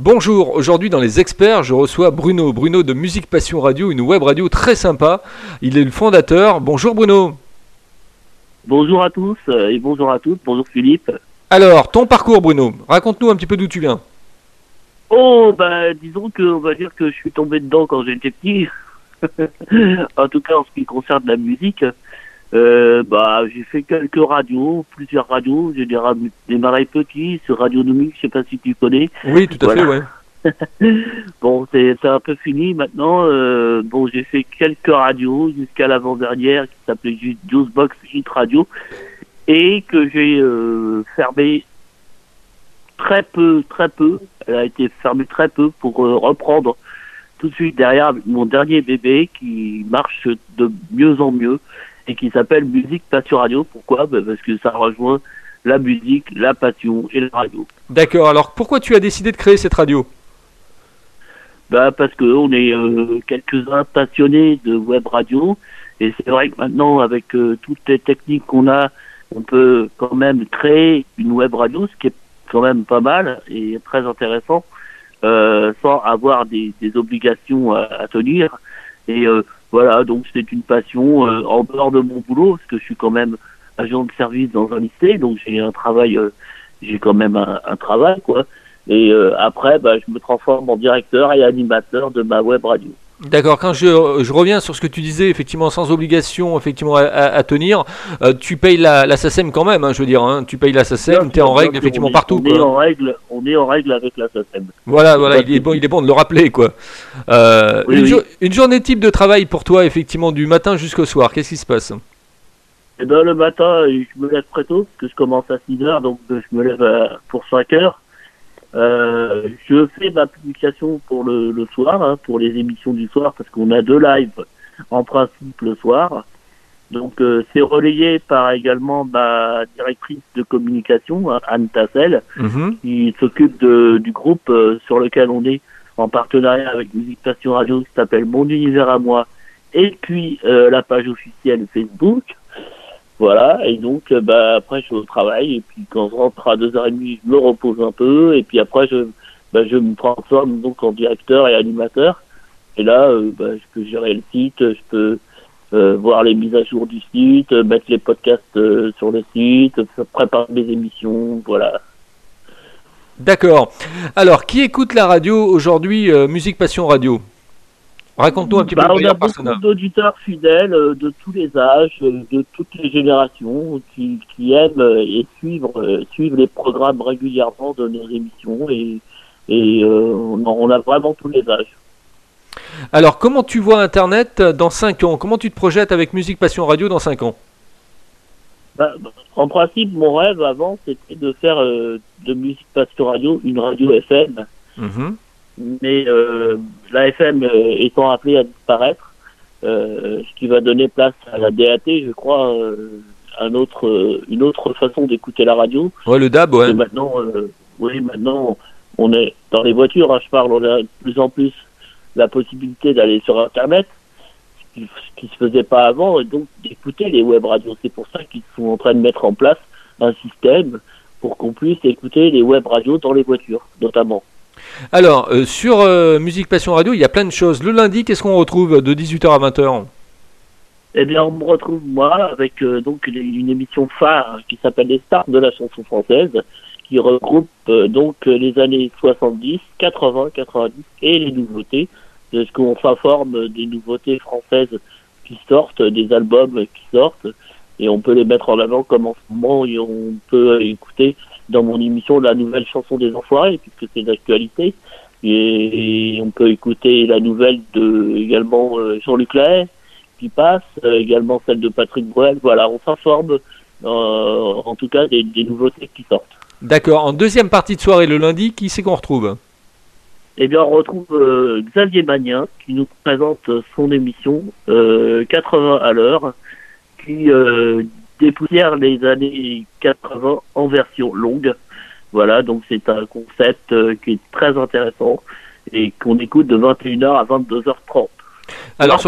Bonjour, aujourd'hui dans Les Experts, je reçois Bruno de Musique Passion Radio, une web radio très sympa. Il est le fondateur. Bonjour Bruno. Bonjour à tous et bonjour à toutes. Bonjour Philippe. Alors, ton parcours Bruno, raconte-nous un petit peu d'où tu viens. Oh, bah disons que, on va dire que je suis tombé dedans quand j'étais petit. En tout cas, en ce qui concerne la musique, j'ai fait quelques radios, plusieurs radios. J'ai démarré petit sur Radio Nomi, je sais pas si tu connais. Oui, tout à fait, ouais. Bon, c'est un peu fini maintenant. J'ai fait quelques radios jusqu'à l'avant-dernière qui s'appelait Juicebox Juice Radio et que j'ai fermé très peu. Elle a été fermée très peu pour reprendre tout de suite derrière mon dernier bébé qui marche de mieux en mieux et qui s'appelle Musique Passion Radio. Pourquoi ? Parce que ça rejoint la musique, la passion et la radio. D'accord. Alors, pourquoi tu as décidé de créer cette radio ? Parce qu'on est quelques-uns passionnés de web radio. Et c'est vrai que maintenant, avec toutes les techniques qu'on a, on peut quand même créer une web radio, ce qui est quand même pas mal et très intéressant, sans avoir des obligations à tenir. Et voilà, donc c'est une passion en dehors de mon boulot, parce que je suis quand même agent de service dans un lycée, donc j'ai un travail, j'ai quand même un travail, quoi. Et après, je me transforme en directeur et animateur de ma web radio. D'accord, quand je reviens sur ce que tu disais, effectivement, sans obligation effectivement, à tenir, tu payes la SACEM quand même, hein, je veux dire, hein, tu payes la SACEM, tu es en règle effectivement partout. On est en règle avec la SACEM. Voilà, il est bon de le rappeler, quoi. Une journée type de travail pour toi, effectivement, du matin jusqu'au soir, qu'est-ce qui se passe ? Eh bien, le matin, je me lève très tôt, parce que je commence à 6h, donc je me lève pour 5h. Je fais ma publication pour le soir, hein, pour les émissions du soir, parce qu'on a 2 lives en principe le soir. Donc c'est relayé par également ma directrice de communication, hein, Anne Tassel, qui s'occupe du groupe sur lequel on est en partenariat avec Musique Passion Radio, qui s'appelle Mon Univers à moi, et puis la page officielle Facebook. Voilà, et donc après je suis au travail, et puis quand je rentre à 2h30, je me repose un peu, et puis après je me transforme donc en directeur et animateur, et là je peux gérer le site, je peux voir les mises à jour du site, mettre les podcasts sur le site, préparer mes émissions, voilà. D'accord. Alors, qui écoute la radio aujourd'hui, Musique Passion Radio ? Raconte-nous un petit peu. On a beaucoup d'auditeurs fidèles de tous les âges, de toutes les générations, qui aiment et suivent les programmes régulièrement de nos émissions, et on a vraiment tous les âges. Alors, comment tu vois Internet dans 5 ans ? Comment tu te projettes avec Musique Passion Radio dans 5 ans ? En principe, mon rêve avant, c'était de faire de Musique Passion Radio une radio FM. Mais la FM étant appelée à disparaître, ce qui va donner place à la DAT, je crois, une autre façon d'écouter la radio. Ouais, le DAB, ouais. Maintenant, on est dans les voitures, hein, je parle, on a de plus en plus la possibilité d'aller sur Internet, ce qui se faisait pas avant, et donc d'écouter les web radios. C'est pour ça qu'ils sont en train de mettre en place un système pour qu'on puisse écouter les web radios dans les voitures, notamment. Alors, sur Musique Passion Radio, il y a plein de choses. Le lundi, qu'est-ce qu'on retrouve de 18h à 20h ? Eh bien, on me retrouve, moi, avec donc une émission phare qui s'appelle « Les stars de la chanson française », qui regroupe donc les années 70, 80, 90 et les nouveautés, parce qu'on s'informe des nouveautés françaises qui sortent, des albums qui sortent, et on peut les mettre en avant comme en ce moment, et on peut écouter dans mon émission la nouvelle chanson des Enfoirés, puisque c'est d'actualité, et on peut écouter la nouvelle de également Jean-Luc Lahaye qui passe, également celle de Patrick Bruel. Voilà, on s'informe en tout cas des nouveautés qui sortent. D'accord. En deuxième partie de soirée le lundi, qui c'est qu'on retrouve ? Eh bien, on retrouve Xavier Magnin qui nous présente son émission 80 à l'heure, qui dépoussière les années 80 en version longue. Voilà, donc c'est un concept qui est très intéressant et qu'on écoute de 21h à 22h30. Alors,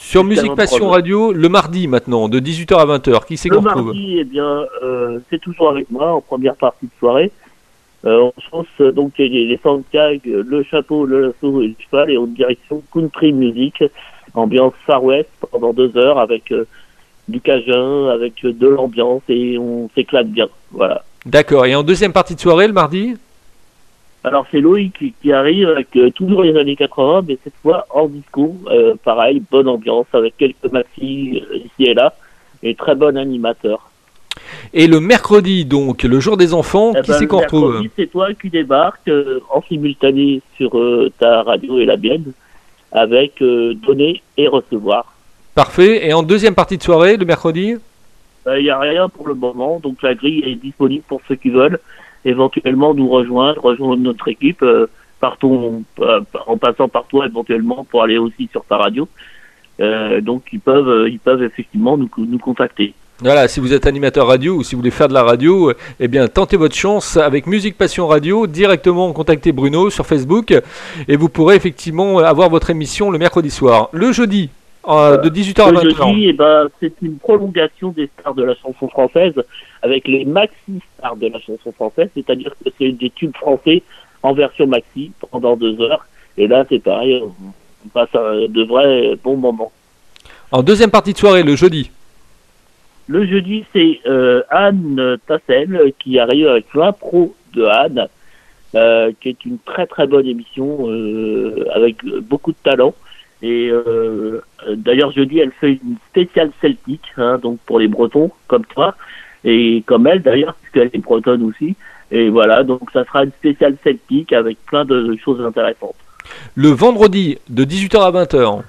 sur Musique Passion Radio, le mardi maintenant, de 18h à 20h, qui c'est qu'on retrouve ? Le mardi, eh bien, c'est toujours avec moi en première partie de soirée. En France, donc, il y a les soundtags, le chapeau, le lasso et le cheval, et en direction country music, ambiance Far West pendant 2 heures avec du cajun, avec de l'ambiance, et on s'éclate bien. Voilà. D'accord. Et en deuxième partie de soirée, le mardi ? Alors, c'est Loïc qui arrive avec toujours les années 80, mais cette fois en disco. Pareil, bonne ambiance avec quelques maxi ici et là, et très bon animateur. Et le mercredi, donc, le jour des enfants, qui c'est qu'on retrouve ? Le mercredi, c'est toi qui débarque en simultané sur ta radio et la mienne, avec Donner et Recevoir. Parfait. Et en deuxième partie de soirée, le mercredi ? Il n'y a rien pour le moment, donc la grille est disponible pour ceux qui veulent éventuellement nous rejoindre notre équipe, partons, en passant par toi éventuellement pour aller aussi sur ta radio. Donc ils peuvent effectivement nous contacter. Voilà, si vous êtes animateur radio ou si vous voulez faire de la radio, eh bien tentez votre chance avec Musique Passion Radio, directement contactez Bruno sur Facebook et vous pourrez effectivement avoir votre émission le mercredi soir. Le jeudi, de 18h à 20h. Le jeudi, c'est une prolongation des stars de la chanson française avec les maxi stars de la chanson française, c'est-à-dire que c'est des tubes français en version maxi pendant 2 heures. Et là, c'est pareil, on passe de vrais bons moments. En deuxième partie de soirée, le jeudi. Le jeudi, c'est Anne Tassel qui arrive avec l'impro de Anne, qui est une très très bonne émission avec beaucoup de talent. Et d'ailleurs, jeudi, elle fait une spéciale celtique, hein, donc pour les Bretons, comme toi, et comme elle d'ailleurs, puisqu'elle est bretonne aussi. Et voilà, donc ça sera une spéciale celtique avec plein de choses intéressantes. Le vendredi, de 18h à 20h.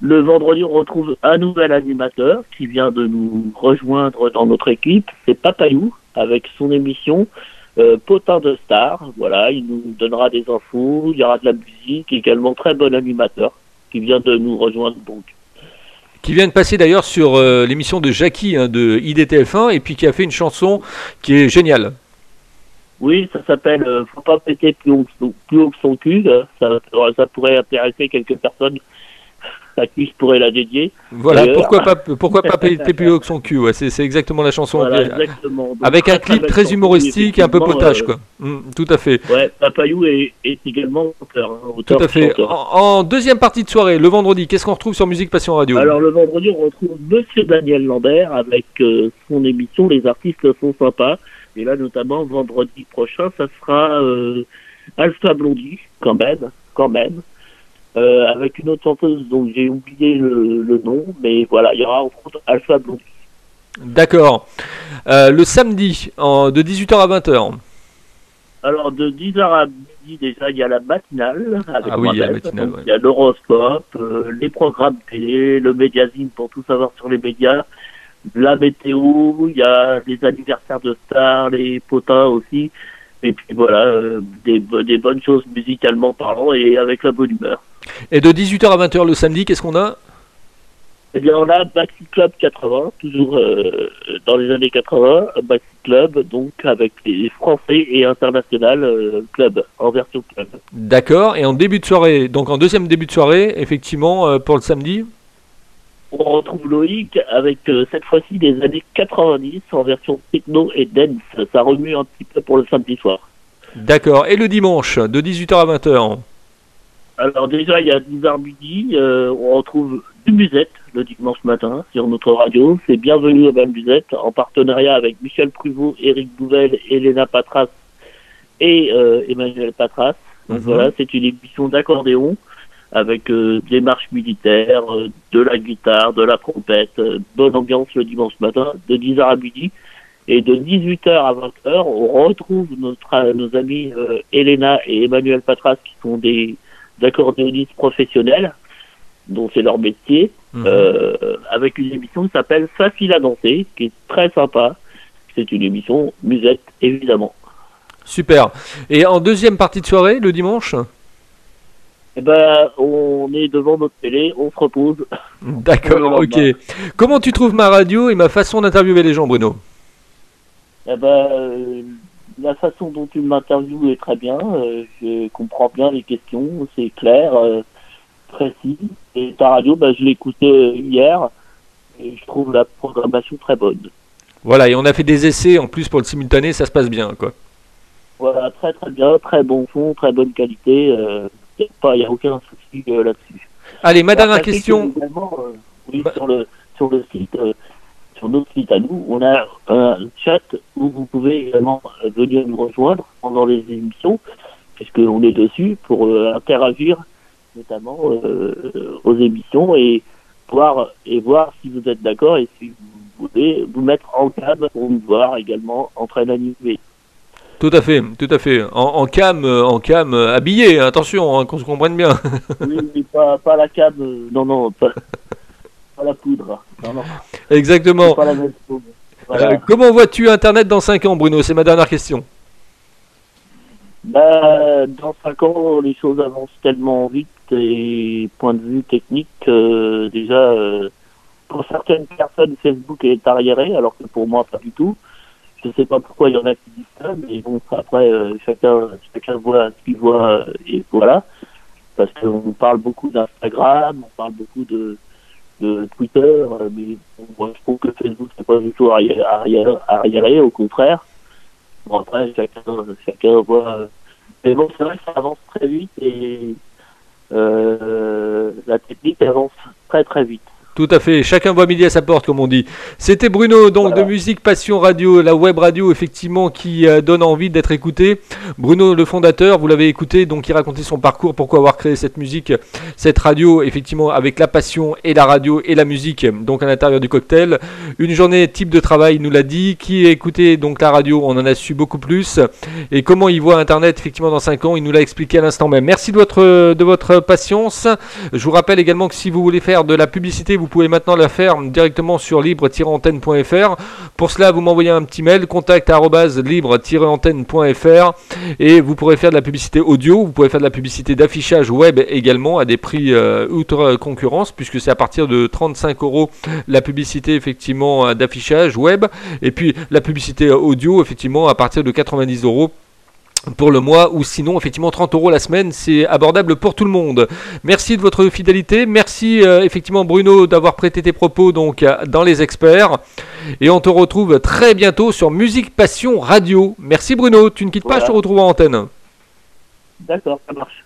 Le vendredi, on retrouve un nouvel animateur qui vient de nous rejoindre dans notre équipe. C'est PapaYou avec son émission Potin de Star. Voilà, il nous donnera des infos, il y aura de la musique, également très bon animateur qui vient de nous rejoindre donc. Qui vient de passer d'ailleurs sur l'émission de Jackie, hein, de IDTF1, et puis qui a fait une chanson qui est géniale. Oui, ça s'appelle « Faut pas péter plus haut que son cul ». Ça pourrait intéresser quelques personnes à qui je pourrais la dédier. Voilà, pourquoi pas péter plus haut que son cul, ouais, c'est exactement la chanson. Voilà, exactement. Donc, avec un clip très humoristique et un peu potage, quoi. Tout à fait. Ouais, PapaYou est également auteur. Tout à fait. En deuxième partie de soirée, le vendredi, qu'est-ce qu'on retrouve sur Musique Passion Radio ? Alors, le vendredi, on retrouve Monsieur Daniel Lambert avec son émission « Les artistes sont sympas ». Et là, notamment, vendredi prochain, ça sera Alpha Blondy, quand même. Avec une autre chanteuse, donc j'ai oublié le nom, mais voilà, il y aura entre autres Alpha Blondy. D'accord. Le samedi, de 18h à 20h. Alors, de 10h à midi, déjà, il y a la matinale. Il y a l'horoscope, les programmes télé, le magazine pour tout savoir sur les médias, la météo, il y a les anniversaires de stars, les potins aussi, et puis voilà, des bonnes choses musicalement parlant et avec la bonne humeur. Et de 18h à 20h le samedi, qu'est-ce qu'on a ? Eh bien, on a Baxi Club 80, toujours dans les années 80, Baxi Club, donc avec les Français et International Club, en version club. D'accord, et en début de soirée, donc en deuxième début de soirée, effectivement, pour le samedi, on retrouve Loïc avec cette fois-ci des années 90 en version techno et dance. Ça remue un petit peu pour le samedi soir. D'accord. Et le dimanche, de 18h à 20h ? Alors déjà, il y a 10h midi, on retrouve du Musette le dimanche matin sur notre radio. C'est Bienvenue au Bal Musette en partenariat avec Michel Pruvot, Eric Bouvel, Elena Patras et Emmanuel Patras. Donc voilà, c'est une émission d'accordéon, avec des marches militaires, de la guitare, de la trompette, bonne ambiance le dimanche matin, de 10h à midi. Et de 18h à 20h, on retrouve nos amis Elena et Emmanuel Patras, qui sont des accordéonistes professionnels, dont c'est leur métier, avec une émission qui s'appelle « Facile à danser », qui est très sympa. C'est une émission musette, évidemment. Super. Et en deuxième partie de soirée, le dimanche ? Eh ben, on est devant notre télé, on se repose. D'accord, ok. Comment tu trouves ma radio et ma façon d'interviewer les gens, Bruno ? Eh ben, la façon dont tu m'interviews est très bien. Je comprends bien les questions, c'est clair, précis. Et ta radio, ben, je l'écoutais hier et je trouve la programmation très bonne. Voilà, et on a fait des essais en plus pour le simultané, ça se passe bien, quoi. Voilà, très très bien, très bon son, très bonne qualité, il n'y a aucun souci là-dessus. Allez, ma dernière question. Sur le site, sur notre site à nous, on a un chat où vous pouvez également venir nous rejoindre pendant les émissions, puisqu'on est dessus, pour interagir notamment aux émissions et voir si vous êtes d'accord et si vous voulez vous mettre en cam pour nous voir également en train d'animer. Tout à fait, tout à fait. En cam habillé, attention, hein, qu'on se comprenne bien. Oui, mais pas la cam, non, pas la poudre. Non. Exactement. Pas la même poudre. Voilà. Comment vois-tu Internet dans 5 ans, Bruno? C'est ma dernière question. Dans 5 ans, les choses avancent tellement vite et point de vue technique, déjà, pour certaines personnes, Facebook est arriéré, alors que pour moi, pas du tout. Je ne sais pas pourquoi il y en a qui disent ça, mais bon, après, chacun voit ce qu'il voit, et voilà. Parce qu'on parle beaucoup d'Instagram, on parle beaucoup de Twitter, mais moi, je trouve que Facebook, c'est pas du tout arriéré, au contraire. Bon, après, chacun voit... Mais bon, c'est vrai que ça avance très vite, et la technique avance très très vite. Tout à fait, chacun voit midi à sa porte, comme on dit. C'était Bruno, donc voilà, de Musique Passion Radio, la web radio, effectivement, qui donne envie d'être écoutée. Bruno, le fondateur, vous l'avez écouté, donc il racontait son parcours, pourquoi avoir créé cette musique, cette radio, effectivement, avec la passion et la radio et la musique, donc à l'intérieur du cocktail. Une journée type de travail, il nous l'a dit. Qui écoutait donc la radio, on en a su beaucoup plus. Et comment il voit Internet, effectivement, dans 5 ans, il nous l'a expliqué à l'instant même. Merci de votre patience. Je vous rappelle également que si vous voulez faire de la publicité, vous pouvez maintenant la faire directement sur libre-antenne.fr. Pour cela, vous m'envoyez un petit mail, contact@libre-antenne.fr, et vous pourrez faire de la publicité audio, vous pouvez faire de la publicité d'affichage web également à des prix outre concurrence, puisque c'est à partir de 35 € la publicité effectivement d'affichage web, et puis la publicité audio effectivement à partir de 90 € pour le mois, ou sinon effectivement 30 € la semaine, c'est abordable pour tout le monde. Merci de votre fidélité, merci effectivement Bruno d'avoir prêté tes propos donc dans Les Experts, et on te retrouve très bientôt sur Musique Passion Radio. Merci Bruno, tu ne quittes pas, je te retrouve en antenne. D'accord, ça marche.